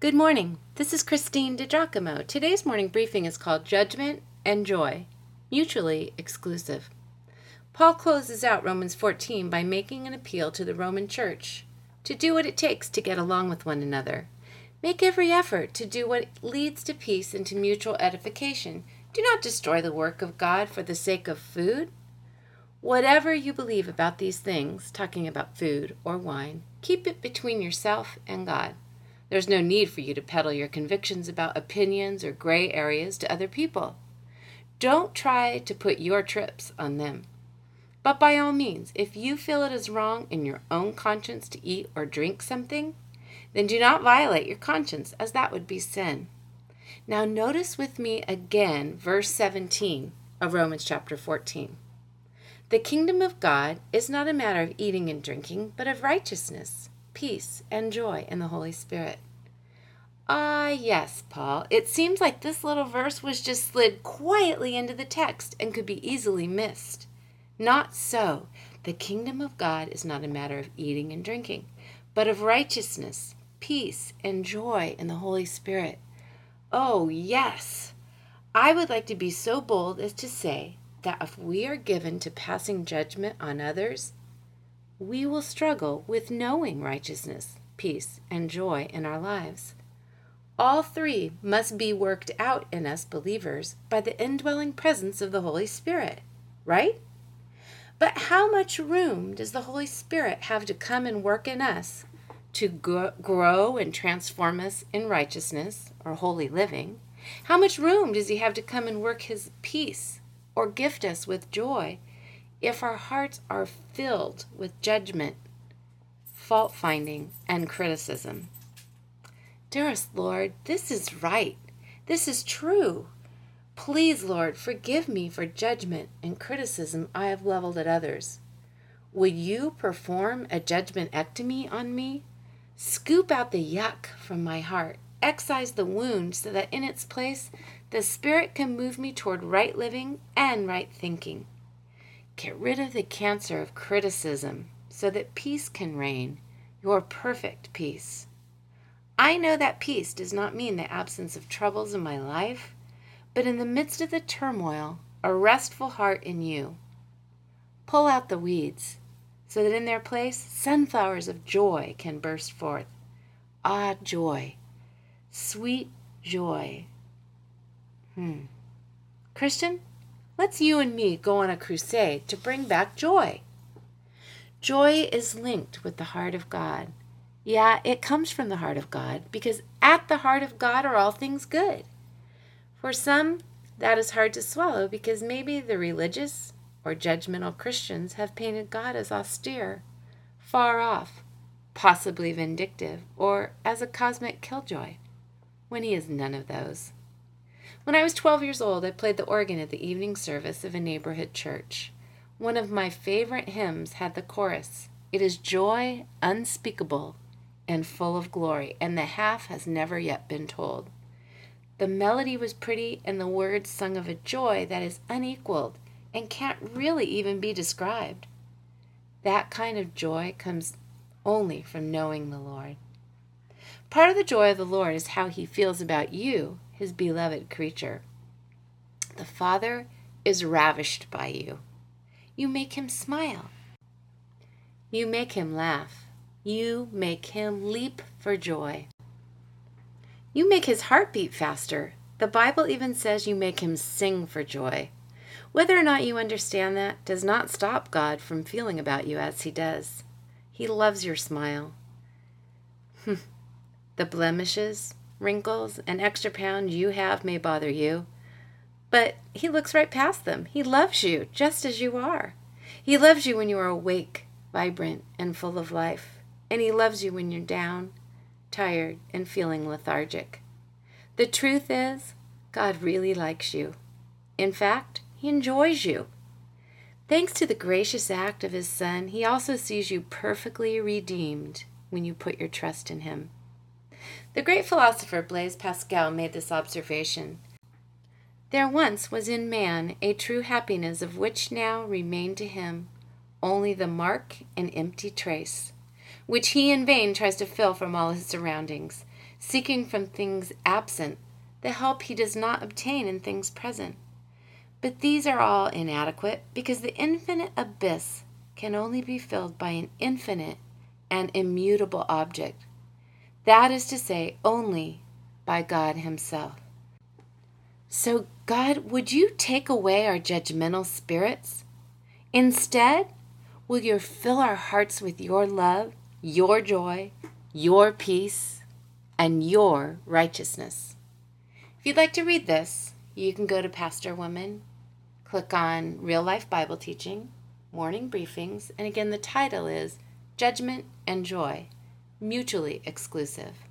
Good morning. This is Christine DiGiacomo. Today's morning briefing is called Judgment and Joy, Mutually Exclusive. Paul closes out Romans 14 by making an appeal to the Roman church to do what it takes to get along with one another. Make every effort to do what leads to peace and to mutual edification. Do not destroy the work of God for the sake of food. Whatever you believe about these things, talking about food or wine, keep it between yourself and God. There's no need for you to peddle your convictions about opinions or gray areas to other people. Don't try to put your trips on them. But by all means, if you feel it is wrong in your own conscience to eat or drink something, then do not violate your conscience, as that would be sin. Now notice with me again verse 17 of Romans chapter 14. The kingdom of God is not a matter of eating and drinking, but of righteousness, peace, and joy in the Holy Spirit. Yes, Paul, it seems like this little verse was just slid quietly into the text and could be easily missed. Not so. The kingdom of God is not a matter of eating and drinking, but of righteousness, peace, and joy in the Holy Spirit. Oh, yes. I would like to be so bold as to say that if we are given to passing judgment on others, we will struggle with knowing righteousness, peace, and joy in our lives. All three must be worked out in us believers by the indwelling presence of the Holy Spirit, right? But how much room does the Holy Spirit have to come and work in us to grow and transform us in righteousness or holy living? How much room does He have to come and work His peace or gift us with joy if our hearts are filled with judgment, fault-finding, and criticism? Dearest Lord, this is right. This is true. Please, Lord, forgive me for judgment and criticism I have leveled at others. Would you perform a judgmentectomy on me? Scoop out the yuck from my heart. Excise the wound so that in its place the Spirit can move me toward right living and right thinking. Get rid of the cancer of criticism so that peace can reign, your perfect peace. I know that peace does not mean the absence of troubles in my life, but in the midst of the turmoil, a restful heart in you. Pull out the weeds so that in their place, sunflowers of joy can burst forth. Ah, joy, sweet joy. Christian? Let's you and me go on a crusade to bring back joy. Joy is linked with the heart of God. Yeah, it comes from the heart of God, because at the heart of God are all things good. For some, that is hard to swallow because maybe the religious or judgmental Christians have painted God as austere, far off, possibly vindictive, or as a cosmic killjoy, when He is none of those. When I was 12 years old, I played the organ at the evening service of a neighborhood church. One of my favorite hymns had the chorus, "It is joy unspeakable and full of glory, and the half has never yet been told." The melody was pretty, and the words sung of a joy that is unequaled and can't really even be described. That kind of joy comes only from knowing the Lord. Part of the joy of the Lord is how He feels about you, His beloved creature. The Father is ravished by you. You make Him smile. You make Him laugh. You make Him leap for joy. You make His heart beat faster. The Bible even says you make Him sing for joy. Whether or not you understand that does not stop God from feeling about you as He does. He loves your smile. The blemishes, wrinkles, and extra pound you have may bother you, but He looks right past them. He loves you just as you are. He loves you when you are awake, vibrant, and full of life, and He loves you when you're down, tired, and feeling lethargic. The truth is, God really likes you. In fact, He enjoys you. Thanks to the gracious act of His Son, He also sees you perfectly redeemed when you put your trust in Him. The great philosopher Blaise Pascal made this observation. There once was in man a true happiness of which now remained to him only the mark and empty trace, which he in vain tries to fill from all his surroundings, seeking from things absent the help he does not obtain in things present. But these are all inadequate, because the infinite abyss can only be filled by an infinite and immutable object, that is to say, only by God himself. So, God, would you take away our judgmental spirits? Instead, will you fill our hearts with your love, your joy, your peace, and your righteousness? If you'd like to read this, you can go to Pastor Woman, click on Real Life Bible Teaching, Morning Briefings, and again the title is Judgment and Joy, Mutually Exclusive.